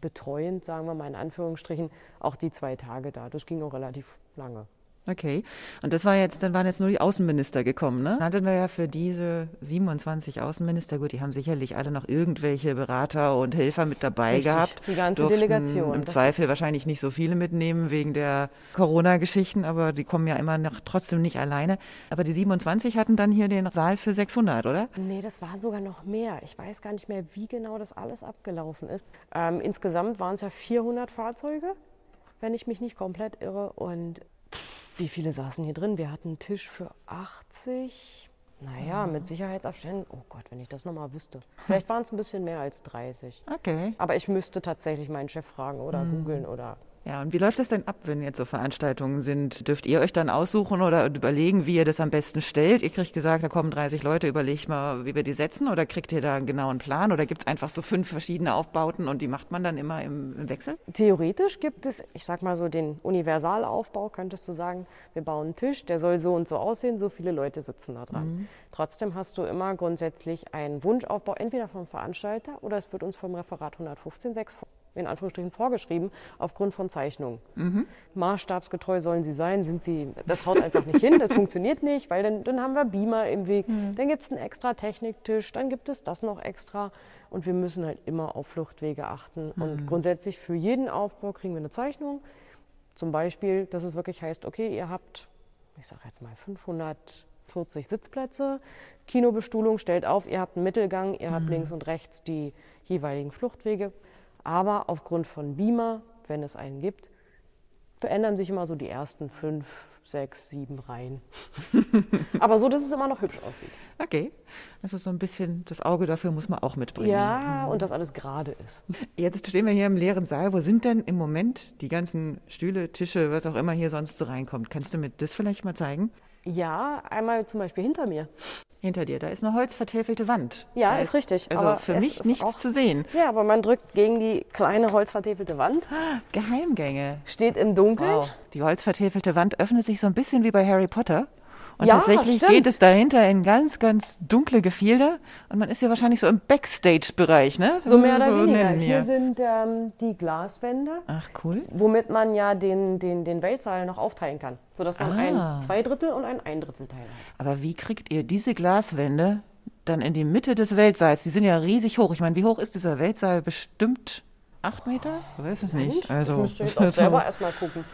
betreuend, sagen wir mal in Anführungsstrichen, auch die zwei Tage da. Das ging auch relativ lange. Okay. Und das war jetzt, dann waren jetzt nur die Außenminister gekommen, ne? Dann hatten wir ja für diese siebenundzwanzig Außenminister, gut, die haben sicherlich alle noch irgendwelche Berater und Helfer mit dabei Richtig, gehabt. Die ganze Delegation. Im Zweifel wahrscheinlich nicht so viele mitnehmen wegen der Corona-Geschichten, aber die kommen ja immer noch trotzdem nicht alleine. Aber die siebenundzwanzig hatten dann hier den Saal für sechshundert, oder? Nee, das waren sogar noch mehr. Ich weiß gar nicht mehr, wie genau das alles abgelaufen ist. Ähm, insgesamt waren es ja vierhundert Fahrzeuge, wenn ich mich nicht komplett irre, und wie viele saßen hier drin? Wir hatten einen Tisch für achtzig. Naja, mit Sicherheitsabständen, oh Gott, wenn ich das nochmal wüsste. Vielleicht waren es ein bisschen mehr als dreißig. Okay. Aber ich müsste tatsächlich meinen Chef fragen oder mhm. googeln oder... Ja, und wie läuft das denn ab, wenn jetzt so Veranstaltungen sind? Dürft ihr euch dann aussuchen oder überlegen, wie ihr das am besten stellt? Ihr kriegt gesagt, da kommen dreißig Leute, überlegt mal, wie wir die setzen, oder kriegt ihr da einen genauen Plan oder gibt es einfach so fünf verschiedene Aufbauten und die macht man dann immer im, im Wechsel? Theoretisch gibt es, ich sag mal so, den Universalaufbau, könntest du sagen, wir bauen einen Tisch, der soll so und so aussehen, so viele Leute sitzen da dran. Mhm. Trotzdem hast du immer grundsätzlich einen Wunschaufbau, entweder vom Veranstalter oder es wird uns vom Referat hundertfünfzehn Punkt sechs in Anführungsstrichen vorgeschrieben, aufgrund von Zeichnungen. Mhm. Maßstabsgetreu sollen sie sein, sind sie, das haut einfach nicht hin, das funktioniert nicht, weil dann, dann haben wir Beamer im Weg, mhm. dann gibt es einen extra Techniktisch, dann gibt es das noch extra und wir müssen halt immer auf Fluchtwege achten. Mhm. Und grundsätzlich für jeden Aufbau kriegen wir eine Zeichnung, zum Beispiel, dass es wirklich heißt, okay, ihr habt, ich sag jetzt mal fünfhundertvierzig Sitzplätze, Kinobestuhlung, stellt auf, ihr habt einen Mittelgang, ihr mhm. habt links und rechts die jeweiligen Fluchtwege. Aber aufgrund von Beamer, wenn es einen gibt, verändern sich immer so die ersten fünf, sechs, sieben Reihen. Aber so, dass es immer noch hübsch aussieht. Okay, also so ein bisschen das Auge dafür muss man auch mitbringen. Ja, mhm. und dass alles gerade ist. Jetzt stehen wir hier im leeren Saal. Wo sind denn im Moment die ganzen Stühle, Tische, was auch immer hier sonst so reinkommt? Kannst du mir das vielleicht mal zeigen? Ja, einmal zum Beispiel hinter mir. Hinter dir, da ist eine holzvertäfelte Wand. Ja, ist, ist richtig. Also aber für mich nichts auch, zu sehen. Ja, aber man drückt gegen die kleine holzvertäfelte Wand. Ah, Geheimgänge. Steht im Dunkeln. Wow. Die holzvertäfelte Wand öffnet sich so ein bisschen wie bei Harry Potter. Und ja, tatsächlich stimmt. Geht es dahinter in ganz, ganz dunkle Gefilde. Und man ist ja wahrscheinlich so im Backstage-Bereich, ne? So mehr oder so weniger. Hier sind ähm, die Glaswände. Ach, cool. Womit man ja den, den, den Weltsaal noch aufteilen kann. Sodass man ah. ein Zweidrittel und ein Eindrittelteil hat. Aber wie kriegt ihr diese Glaswände dann in die Mitte des Weltsaals? Die sind ja riesig hoch. Ich meine, wie hoch ist dieser Weltsaal? Bestimmt acht Meter? Ich weiß es nicht. Also, das müsst ihr jetzt auch selber erstmal gucken.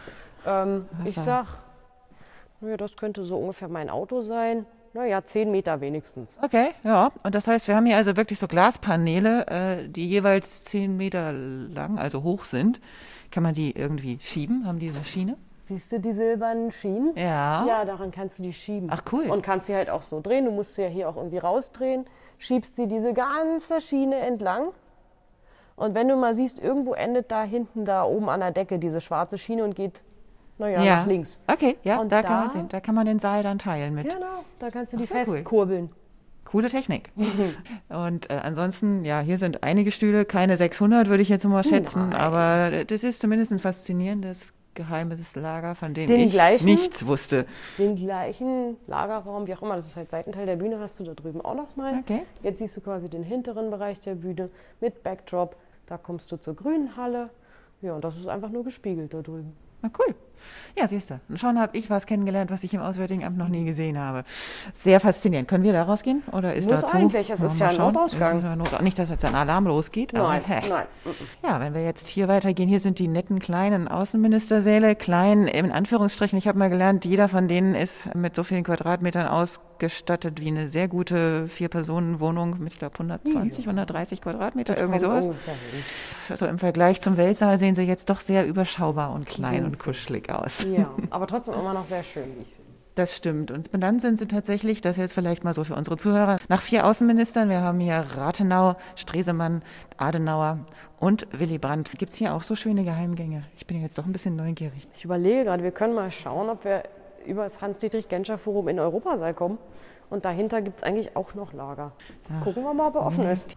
Ähm, ich sag... Ja, das könnte so ungefähr mein Auto sein. Naja, zehn Meter wenigstens. Okay, ja. Und das heißt, wir haben hier also wirklich so Glaspaneele, äh, die jeweils zehn Meter lang, also hoch sind. Kann man die irgendwie schieben? Haben die so Schiene? Siehst du die silbernen Schienen? Ja. Ja, daran kannst du die schieben. Ach, cool. Und kannst sie halt auch so drehen. Du musst sie ja hier auch irgendwie rausdrehen. Schiebst sie diese ganze Schiene entlang. Und wenn du mal siehst, irgendwo endet da hinten, da oben an der Decke, diese schwarze Schiene und geht... Naja, ja. nach links. Okay, ja, da, da kann man sehen. Da kann man den Seil dann teilen mit. Genau, da kannst du die festkurbeln. Cool. Coole Technik. Und äh, ansonsten, ja, hier sind einige Stühle, keine sechshundert würde ich jetzt mal schätzen, Nein. aber das ist zumindest ein faszinierendes geheimes Lager, von dem den ich gleichen, nichts wusste. Den gleichen Lagerraum, wie auch immer, das ist halt Seitenteil der Bühne, hast du da drüben auch nochmal. Okay. Jetzt siehst du quasi den hinteren Bereich der Bühne mit Backdrop, da kommst du zur grünen Halle. Ja, und das ist einfach nur gespiegelt da drüben. Na cool. Ja, siehst du. Und schon habe ich was kennengelernt, was ich im Auswärtigen Amt noch nie gesehen habe. Sehr faszinierend. Können wir da rausgehen? Oder ist das eigentlich? Es ist ja ein Notausgang. Nicht, dass jetzt ein Alarm losgeht. Nein, aber, hey. nein. Ja, wenn wir jetzt hier weitergehen, hier sind die netten kleinen Außenministersäle. Klein in Anführungsstrichen. Ich habe mal gelernt, jeder von denen ist mit so vielen Quadratmetern ausgestattet wie eine sehr gute Vier-Personen-Wohnung mit, ich glaube, hundertzwanzig, ja. hundertdreißig Quadratmeter, das irgendwie sowas. So im Vergleich zum Weltsaal sehen sie jetzt doch sehr überschaubar und klein Wahnsinn. Und kuschelig aus. Ja, aber trotzdem immer noch sehr schön, wie ich finde. Das stimmt. Und benannt sind sie tatsächlich, das jetzt vielleicht mal so für unsere Zuhörer, nach vier Außenministern. Wir haben hier Rathenau, Stresemann, Adenauer und Willy Brandt. Gibt es hier auch so schöne Geheimgänge? Ich bin jetzt doch ein bisschen neugierig. Ich überlege gerade, wir können mal schauen, ob wir über das Hans-Dietrich-Genscher-Forum in den Europasaal kommen. Und dahinter gibt es eigentlich auch noch Lager. Ja. Gucken wir mal, ob er offen ist.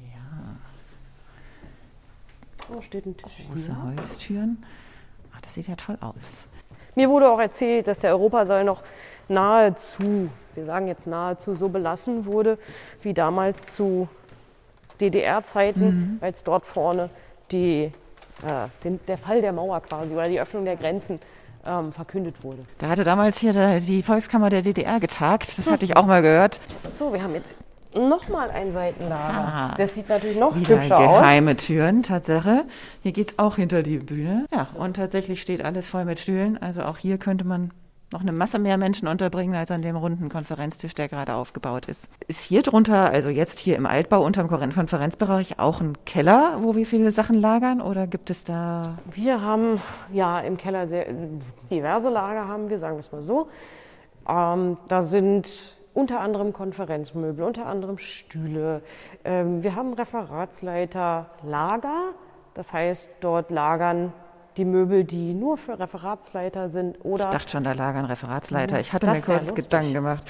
Ja. Oh, steht ein Tisch. Große hier. Holztüren. Das sieht ja toll aus. Mir wurde auch erzählt, dass der Europasaal noch nahezu, wir sagen jetzt nahezu, so belassen wurde, wie damals zu D D R-Zeiten, mhm. weil es dort vorne die, äh, den, der Fall der Mauer quasi oder die Öffnung der Grenzen ähm, verkündet wurde. Da hatte damals hier die Volkskammer der D D R getagt, das hm. hatte ich auch mal gehört. So, wir haben jetzt... Nochmal ein Seitenlager. Ah, das sieht natürlich noch hübscher geheime aus. Geheime Türen, Tatsache. Hier geht's auch hinter die Bühne. Ja, und tatsächlich steht alles voll mit Stühlen. Also auch hier könnte man noch eine Masse mehr Menschen unterbringen als an dem runden Konferenztisch, der gerade aufgebaut ist. Ist hier drunter, also jetzt hier im Altbau unterm Konferenzbereich, auch ein Keller, wo wir viele Sachen lagern, oder gibt es da? Wir haben ja im Keller sehr, diverse Lager haben wir, sagen wir es mal so. Ähm, da sind unter anderem Konferenzmöbel, unter anderem Stühle. Ähm, wir haben Referatsleiterlager, das heißt, dort lagern die Möbel, die nur für Referatsleiter sind, oder... Ich dachte schon, da lagern Referatsleiter. Ich hatte mir kurz Gedanken gemacht.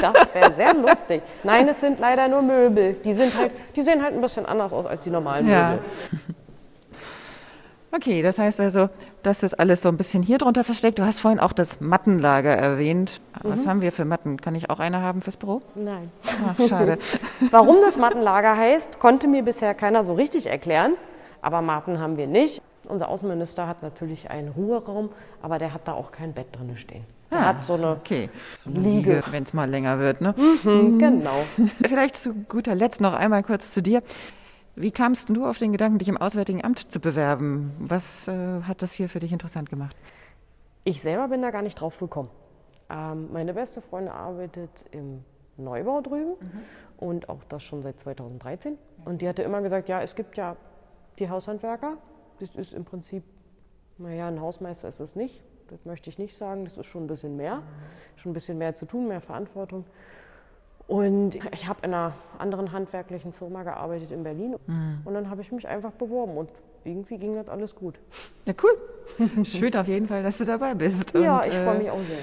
Das wäre sehr lustig. Nein, es sind leider nur Möbel. Die sind halt, die sehen halt ein bisschen anders aus als die normalen ja. Möbel. Okay, das heißt also, das ist alles so ein bisschen hier drunter versteckt. Du hast vorhin auch das Mattenlager erwähnt. Was mhm. haben wir für Matten? Kann ich auch eine haben fürs Büro? Nein. Ach, schade. Warum das Mattenlager heißt, konnte mir bisher keiner so richtig erklären. Aber Matten haben wir nicht. Unser Außenminister hat natürlich einen Ruheraum, aber der hat da auch kein Bett drin stehen. Er ah, hat so eine, okay. so eine Liege, Liege wenn es mal länger wird. Ne? Mhm, genau. Vielleicht zu guter Letzt noch einmal kurz zu dir. Wie kamst du auf den Gedanken, dich im Auswärtigen Amt zu bewerben? Was äh, hat das hier für dich interessant gemacht? Ich selber bin da gar nicht drauf gekommen. Ähm, meine beste Freundin arbeitet im Neubau drüben mhm. und auch das schon seit zweitausenddreizehn. Und die hatte immer gesagt, ja, es gibt ja die Haushandwerker. Das ist im Prinzip, naja, ein Hausmeister ist es nicht. Das möchte ich nicht sagen. Das ist schon ein bisschen mehr. Schon ein bisschen mehr zu tun, mehr Verantwortung. Und ich habe in einer anderen handwerklichen Firma gearbeitet in Berlin. Mhm. Und dann habe ich mich einfach beworben. Und irgendwie ging das alles gut. Ja, cool. Schön auf jeden Fall, dass du dabei bist. Ja, und, ich freue mich auch sehr.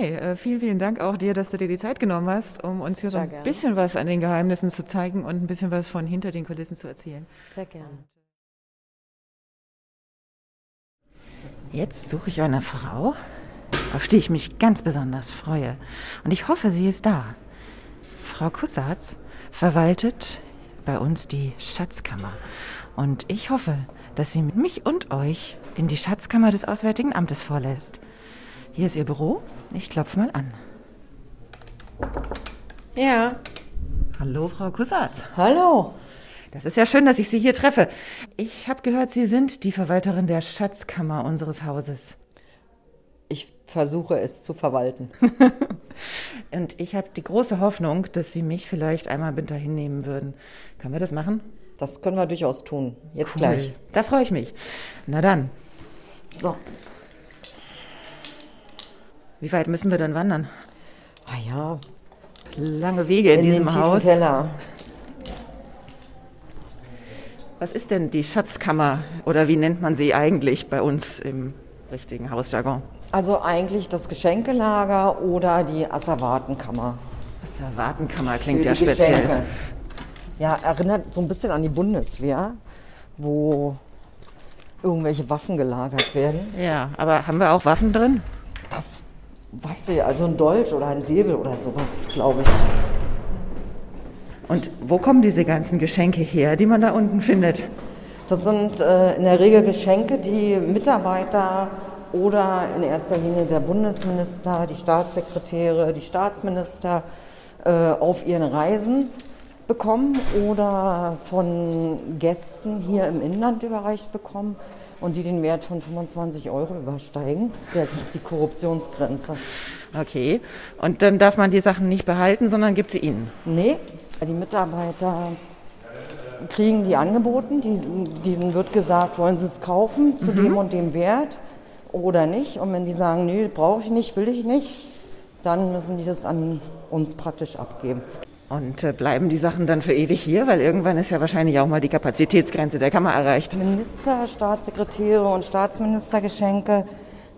Nee, vielen, vielen Dank auch dir, dass du dir die Zeit genommen hast, um uns hier sehr so ein gerne. bisschen was an den Geheimnissen zu zeigen und ein bisschen was von hinter den Kulissen zu erzählen. Sehr gerne. Jetzt suche ich eine Frau, auf die ich mich ganz besonders freue. Und ich hoffe, sie ist da. Frau Kussatz verwaltet bei uns die Schatzkammer. Und ich hoffe, dass sie mit mich und euch in die Schatzkammer des Auswärtigen Amtes vorlässt. Hier ist ihr Büro. Ich klopfe mal an. Ja. Hallo, Frau Kussatz. Hallo. Das ist ja schön, dass ich Sie hier treffe. Ich habe gehört, Sie sind die Verwalterin der Schatzkammer unseres Hauses. Ich versuche es zu verwalten. Und ich habe die große Hoffnung, dass Sie mich vielleicht einmal mit dahin nehmen würden. Können wir das machen? Das können wir durchaus tun. Jetzt cool. gleich. Da freue ich mich. Na dann. So. Wie weit müssen wir dann wandern? Ah ja. Lange Wege in, in diesem den tiefen Haus. Keller. Was ist denn die Schatzkammer oder wie nennt man sie eigentlich bei uns im richtigen Hausjargon? Also eigentlich das Geschenkelager oder die Asservatenkammer. Asservatenkammer klingt ja speziell. Geschenke. Ja, erinnert so ein bisschen an die Bundeswehr, wo irgendwelche Waffen gelagert werden. Ja, aber haben wir auch Waffen drin? Das weiß ich, also ein Dolch oder ein Säbel oder sowas, glaube ich. Und wo kommen diese ganzen Geschenke her, die man da unten findet? Das sind äh, in der Regel Geschenke, die Mitarbeiter oder in erster Linie der Bundesminister, die Staatssekretäre, die Staatsminister äh, auf ihren Reisen bekommen oder von Gästen hier im Inland überreicht bekommen und die den Wert von fünfundzwanzig Euro übersteigen. Das ist die Korruptionsgrenze. Okay, und dann darf man die Sachen nicht behalten, sondern gibt sie ihnen? Nee. Die Mitarbeiter kriegen die angeboten, die, denen wird gesagt, wollen sie es kaufen zu mhm. dem und dem Wert oder nicht. Und wenn die sagen, nee, brauche ich nicht, will ich nicht, dann müssen die das an uns praktisch abgeben. Und äh, bleiben die Sachen dann für ewig hier? Weil irgendwann ist ja wahrscheinlich auch mal die Kapazitätsgrenze der Kammer erreicht. Minister, Staatssekretäre und Staatsministergeschenke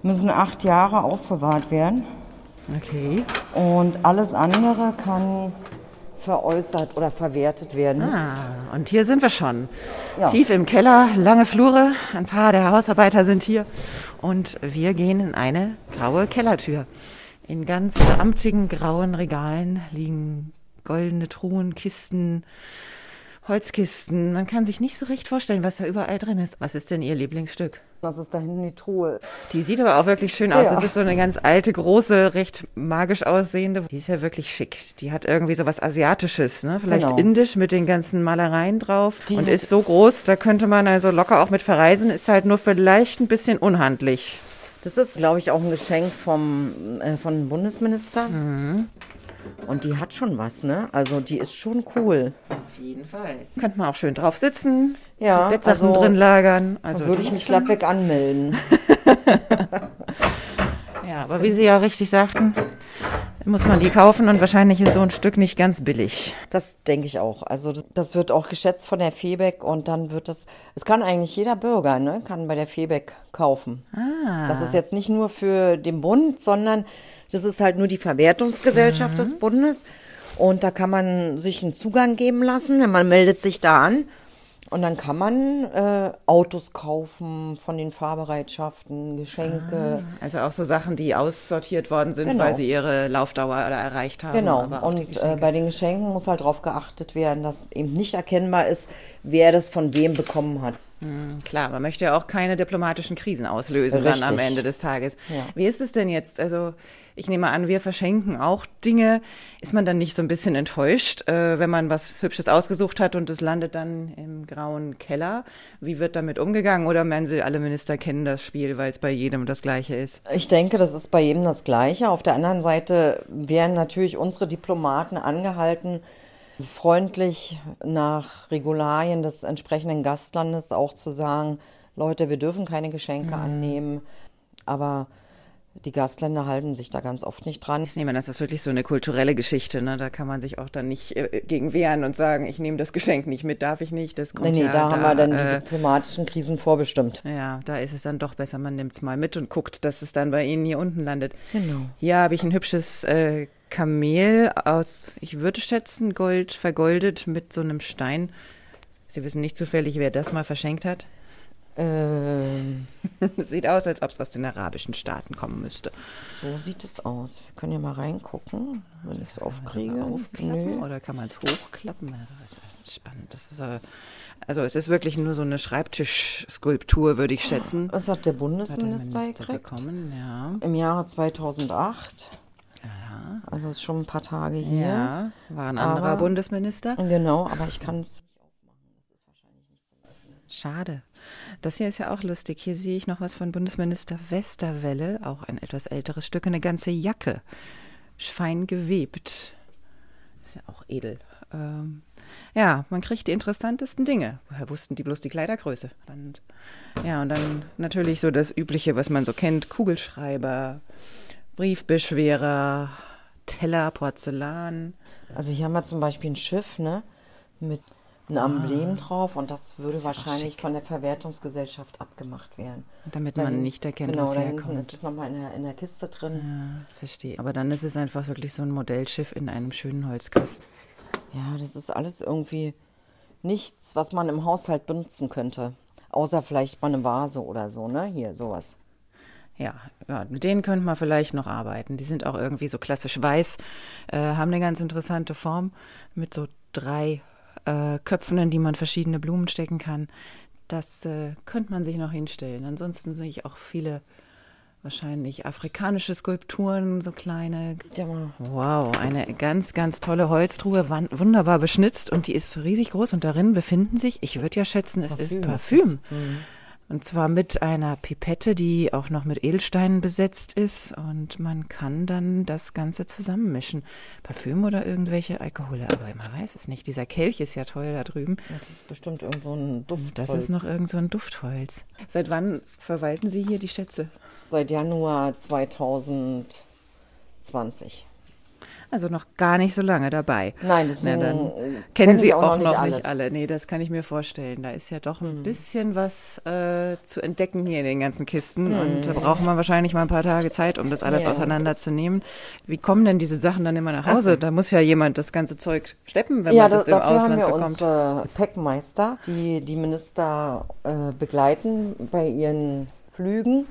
müssen acht Jahre aufbewahrt werden. Okay. Und alles andere kann... veräußert oder verwertet werden. Ah, und hier sind wir schon. Ja. Tief im Keller, lange Flure, ein paar der Hausarbeiter sind hier und wir gehen in eine graue Kellertür. In ganz amtigen grauen Regalen liegen goldene Truhen, Kisten, Holzkisten. Man kann sich nicht so recht vorstellen, was da überall drin ist. Was ist denn Ihr Lieblingsstück? Das ist da hinten die Truhe. Die sieht aber auch wirklich schön aus. Ja. Das ist so eine ganz alte, große, recht magisch aussehende. Die ist ja wirklich schick. Die hat irgendwie so was Asiatisches, ne? Vielleicht genau. indisch mit den ganzen Malereien drauf. Die und ist so groß, da könnte man also locker auch mit verreisen. Ist halt nur vielleicht ein bisschen unhandlich. Das ist, glaube ich, auch ein Geschenk vom äh, von dem Bundesminister. Mhm. Und die hat schon was, ne? Also die ist schon cool. Auf jeden Fall. Könnte man auch schön drauf sitzen, ja, Bettsachen also, drin lagern. Also würde ich mich glattweg anmelden. Ja, aber wie Sie ja richtig sagten, muss man die kaufen und wahrscheinlich ist so ein Stück nicht ganz billig. Das denke ich auch. Also das wird auch geschätzt von der Feebeck und dann wird das, es kann eigentlich jeder Bürger, ne, kann bei der Feebeck kaufen. Ah. Das ist jetzt nicht nur für den Bund, sondern das ist halt nur die Verwertungsgesellschaft mhm. des Bundes und da kann man sich einen Zugang geben lassen, man meldet sich da an. Und dann kann man äh, Autos kaufen von den Fahrbereitschaften, Geschenke. Ah, also auch so Sachen, die aussortiert worden sind, genau. weil sie ihre Laufdauer erreicht haben. Genau, aber und äh, bei den Geschenken muss halt darauf geachtet werden, dass eben nicht erkennbar ist, wer das von wem bekommen hat. Klar, man möchte ja auch keine diplomatischen Krisen auslösen Richtig. Dann am Ende des Tages. Ja. Wie ist es denn jetzt? Also ich nehme an, wir verschenken auch Dinge. Ist man dann nicht so ein bisschen enttäuscht, äh, wenn man was Hübsches ausgesucht hat und es landet dann im grauen Keller? Wie wird damit umgegangen? Oder meinen Sie, alle Minister kennen das Spiel, weil es bei jedem das Gleiche ist? Ich denke, das ist bei jedem das Gleiche. Auf der anderen Seite werden natürlich unsere Diplomaten angehalten, freundlich nach Regularien des entsprechenden Gastlandes auch zu sagen, Leute, wir dürfen keine Geschenke mhm. annehmen, aber die Gastländer halten sich da ganz oft nicht dran. Ich nehme an, das ist wirklich so eine kulturelle Geschichte, ne? Da kann man sich auch dann nicht äh, gegen wehren und sagen, ich nehme das Geschenk nicht mit, darf ich nicht, das kommt nee, nee, ja... Nee, da haben da, wir dann äh, die diplomatischen Krisen vorbestimmt. Ja, da ist es dann doch besser, man nimmt es mal mit und guckt, dass es dann bei Ihnen hier unten landet. Genau. Hier habe ich ein hübsches äh, Kamel aus, ich würde schätzen, Gold, vergoldet mit so einem Stein. Sie wissen nicht zufällig, wer das mal verschenkt hat? Ähm. Sieht aus, als ob es aus den arabischen Staaten kommen müsste. So sieht es aus. Wir können ja mal reingucken, wenn ich es aufkriege. Aufklappen Nö. Oder kann man es hochklappen? Also das ist spannend. Das ist, äh, also es ist wirklich nur so eine Schreibtischskulptur, würde ich schätzen. Das hat der Bundesminister, hat der Minister gekriegt. Bekommen, ja. Im Jahre zweitausendacht. Ja. Also ist schon ein paar Tage hier. Ja, war ein anderer aber, Bundesminister. Genau, aber ich kann es nicht aufmachen. Das ist wahrscheinlich nicht zum Öffnen. Schade. Das hier ist ja auch lustig. Hier sehe ich noch was von Bundesminister Westerwelle, auch ein etwas älteres Stück, eine ganze Jacke. Fein gewebt. Ist ja auch edel. Ähm, ja, man kriegt die interessantesten Dinge. Woher wussten die bloß die Kleidergröße? Und, ja, und dann natürlich so das Übliche, was man so kennt: Kugelschreiber, Briefbeschwerer, Teller, Porzellan. Also hier haben wir zum Beispiel ein Schiff, ne, mit einem ah. Emblem drauf und das würde das wahrscheinlich von der Verwertungsgesellschaft abgemacht werden. Damit dann, man nicht erkennt, genau, was herkommt. Genau, dann ist es nochmal in der, in der Kiste drin. Ja, verstehe. Aber dann ist es einfach wirklich so ein Modellschiff in einem schönen Holzkasten. Ja, das ist alles irgendwie nichts, was man im Haushalt benutzen könnte. Außer vielleicht mal eine Vase oder so, ne? Hier, sowas. Ja, ja, mit denen könnte man vielleicht noch arbeiten. Die sind auch irgendwie so klassisch weiß, äh, haben eine ganz interessante Form mit so drei äh, Köpfen, in die man verschiedene Blumen stecken kann. Das äh, könnte man sich noch hinstellen. Ansonsten sehe ich auch viele wahrscheinlich afrikanische Skulpturen, so kleine. Wow, eine ganz, ganz tolle Holztruhe, wunderbar beschnitzt und die ist riesig groß und darin befinden sich, ich würde ja schätzen, es Parfüm. ist Parfüm. Mhm. Und zwar mit einer Pipette, die auch noch mit Edelsteinen besetzt ist. Und man kann dann das Ganze zusammenmischen. Parfüm oder irgendwelche Alkohole, aber man weiß es nicht. Dieser Kelch ist ja toll da drüben. Das ist bestimmt irgend so ein Duftholz. Das ist noch irgend so ein Duftholz. Seit wann verwalten Sie hier die Schätze? Seit Januar zweitausendzwanzig. Also noch gar nicht so lange dabei. Nein, das ja, dann kennen kenn Sie auch, auch noch nicht, noch nicht alle. Nee, das kann ich mir vorstellen. Da ist ja doch ein mhm. bisschen was äh, zu entdecken hier in den ganzen Kisten. Mhm. Und da braucht man wahrscheinlich mal ein paar Tage Zeit, um das alles ja. auseinanderzunehmen. Wie kommen denn diese Sachen dann immer nach Hause? Also, da muss ja jemand das ganze Zeug schleppen, wenn ja, man das, das im Ausland bekommt. Ja, dafür haben wir bekommt. unsere Päckmeister, die die Minister äh, begleiten bei ihren Flügen.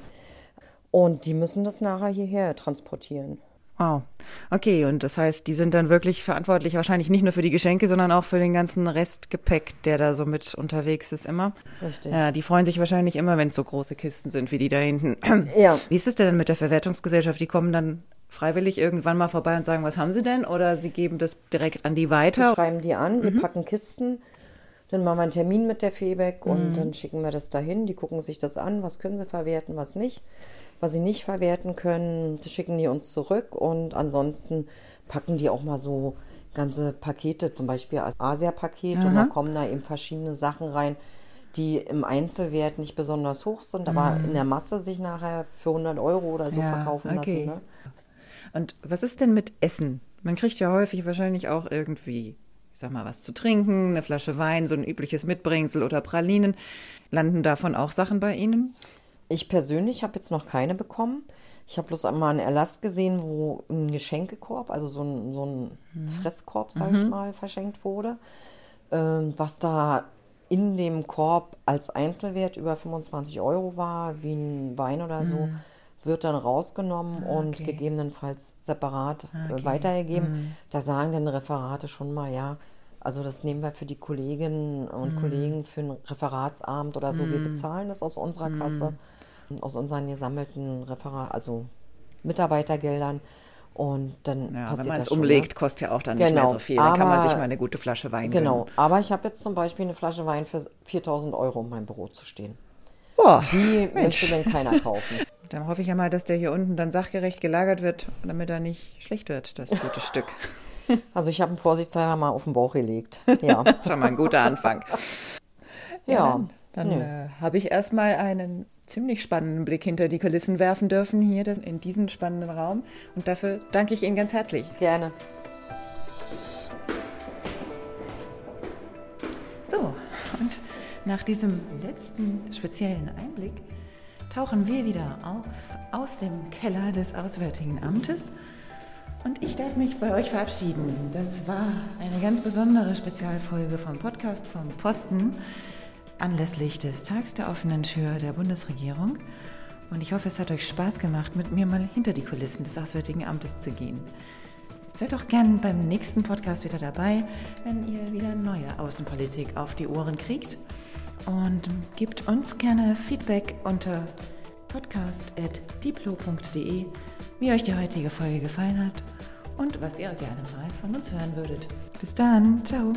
Und die müssen das nachher hierher transportieren. Wow. Okay, und das heißt, die sind dann wirklich verantwortlich, wahrscheinlich nicht nur für die Geschenke, sondern auch für den ganzen Restgepäck, der da so mit unterwegs ist immer. Richtig. Ja, die freuen sich wahrscheinlich immer, wenn es so große Kisten sind, wie die da hinten. Ja. Wie ist es denn mit der Verwertungsgesellschaft? Die kommen dann freiwillig irgendwann mal vorbei und sagen, was haben sie denn? Oder sie geben das direkt an die weiter? Wir schreiben die an, mhm. wir packen Kisten, dann machen wir einen Termin mit der Feebeck und mhm. dann schicken wir das dahin. Die gucken sich das an, was können sie verwerten, was nicht. was sie nicht verwerten können, schicken die uns zurück und ansonsten packen die auch mal so ganze Pakete, zum Beispiel als Asia-Paket, mhm. und da kommen da eben verschiedene Sachen rein, die im Einzelwert nicht besonders hoch sind, mhm. aber in der Masse sich nachher für hundert Euro oder so ja, verkaufen okay. lassen. Ne? Und was ist denn mit Essen? Man kriegt ja häufig wahrscheinlich auch irgendwie, ich sag mal, was zu trinken, eine Flasche Wein, so ein übliches Mitbringsel oder Pralinen. Landen davon auch Sachen bei Ihnen? Ich persönlich habe jetzt noch keine bekommen. Ich habe bloß einmal einen Erlass gesehen, wo ein Geschenkekorb, also so ein, so ein mhm. Fresskorb, sag mhm. ich mal, verschenkt wurde. Ähm, was da in dem Korb als Einzelwert über fünfundzwanzig Euro war, wie ein Wein oder so, mhm. wird dann rausgenommen okay. und gegebenenfalls separat okay. weitergegeben. Mhm. Da sagen dann Referate schon mal, ja, also das nehmen wir für die Kolleginnen und mhm. Kollegen für einen Referatsabend oder so. Mhm. Wir bezahlen das aus unserer mhm. Kasse, aus unseren gesammelten Referat, also Mitarbeitergeldern. Und dann ja, passiert wenn man es umlegt, schon, ne? Kostet ja auch dann genau. nicht mehr so viel. Dann aber, kann man sich mal eine gute Flasche Wein genau. gönnen. Aber ich habe jetzt zum Beispiel eine Flasche Wein für viertausend Euro in meinem Büro zu stehen. Boah, die Mensch. Möchte denn keiner kaufen. Dann hoffe ich ja mal, dass der hier unten dann sachgerecht gelagert wird, damit er nicht schlecht wird, das gute Stück. Also ich habe ihn vorsichtshalber mal auf den Bauch gelegt. Ja. Das ist schon mal ein guter Anfang. Ja, ja dann, dann äh, habe ich erstmal einen ziemlich spannenden Blick hinter die Kulissen werfen dürfen hier in diesen spannenden Raum. Und dafür danke ich Ihnen ganz herzlich. Gerne. So, und nach diesem letzten speziellen Einblick tauchen wir wieder aus, aus dem Keller des Auswärtigen Amtes. Und ich darf mich bei euch verabschieden. Das war eine ganz besondere Spezialfolge vom Podcast vom Posten anlässlich des Tags der offenen Tür der Bundesregierung. Und ich hoffe, es hat euch Spaß gemacht, mit mir mal hinter die Kulissen des Auswärtigen Amtes zu gehen. Seid doch gern beim nächsten Podcast wieder dabei, wenn ihr wieder neue Außenpolitik auf die Ohren kriegt. Und gebt uns gerne Feedback unter podcast at diplo punkt de, wie euch die heutige Folge gefallen hat und was ihr gerne mal von uns hören würdet. Bis dann, ciao!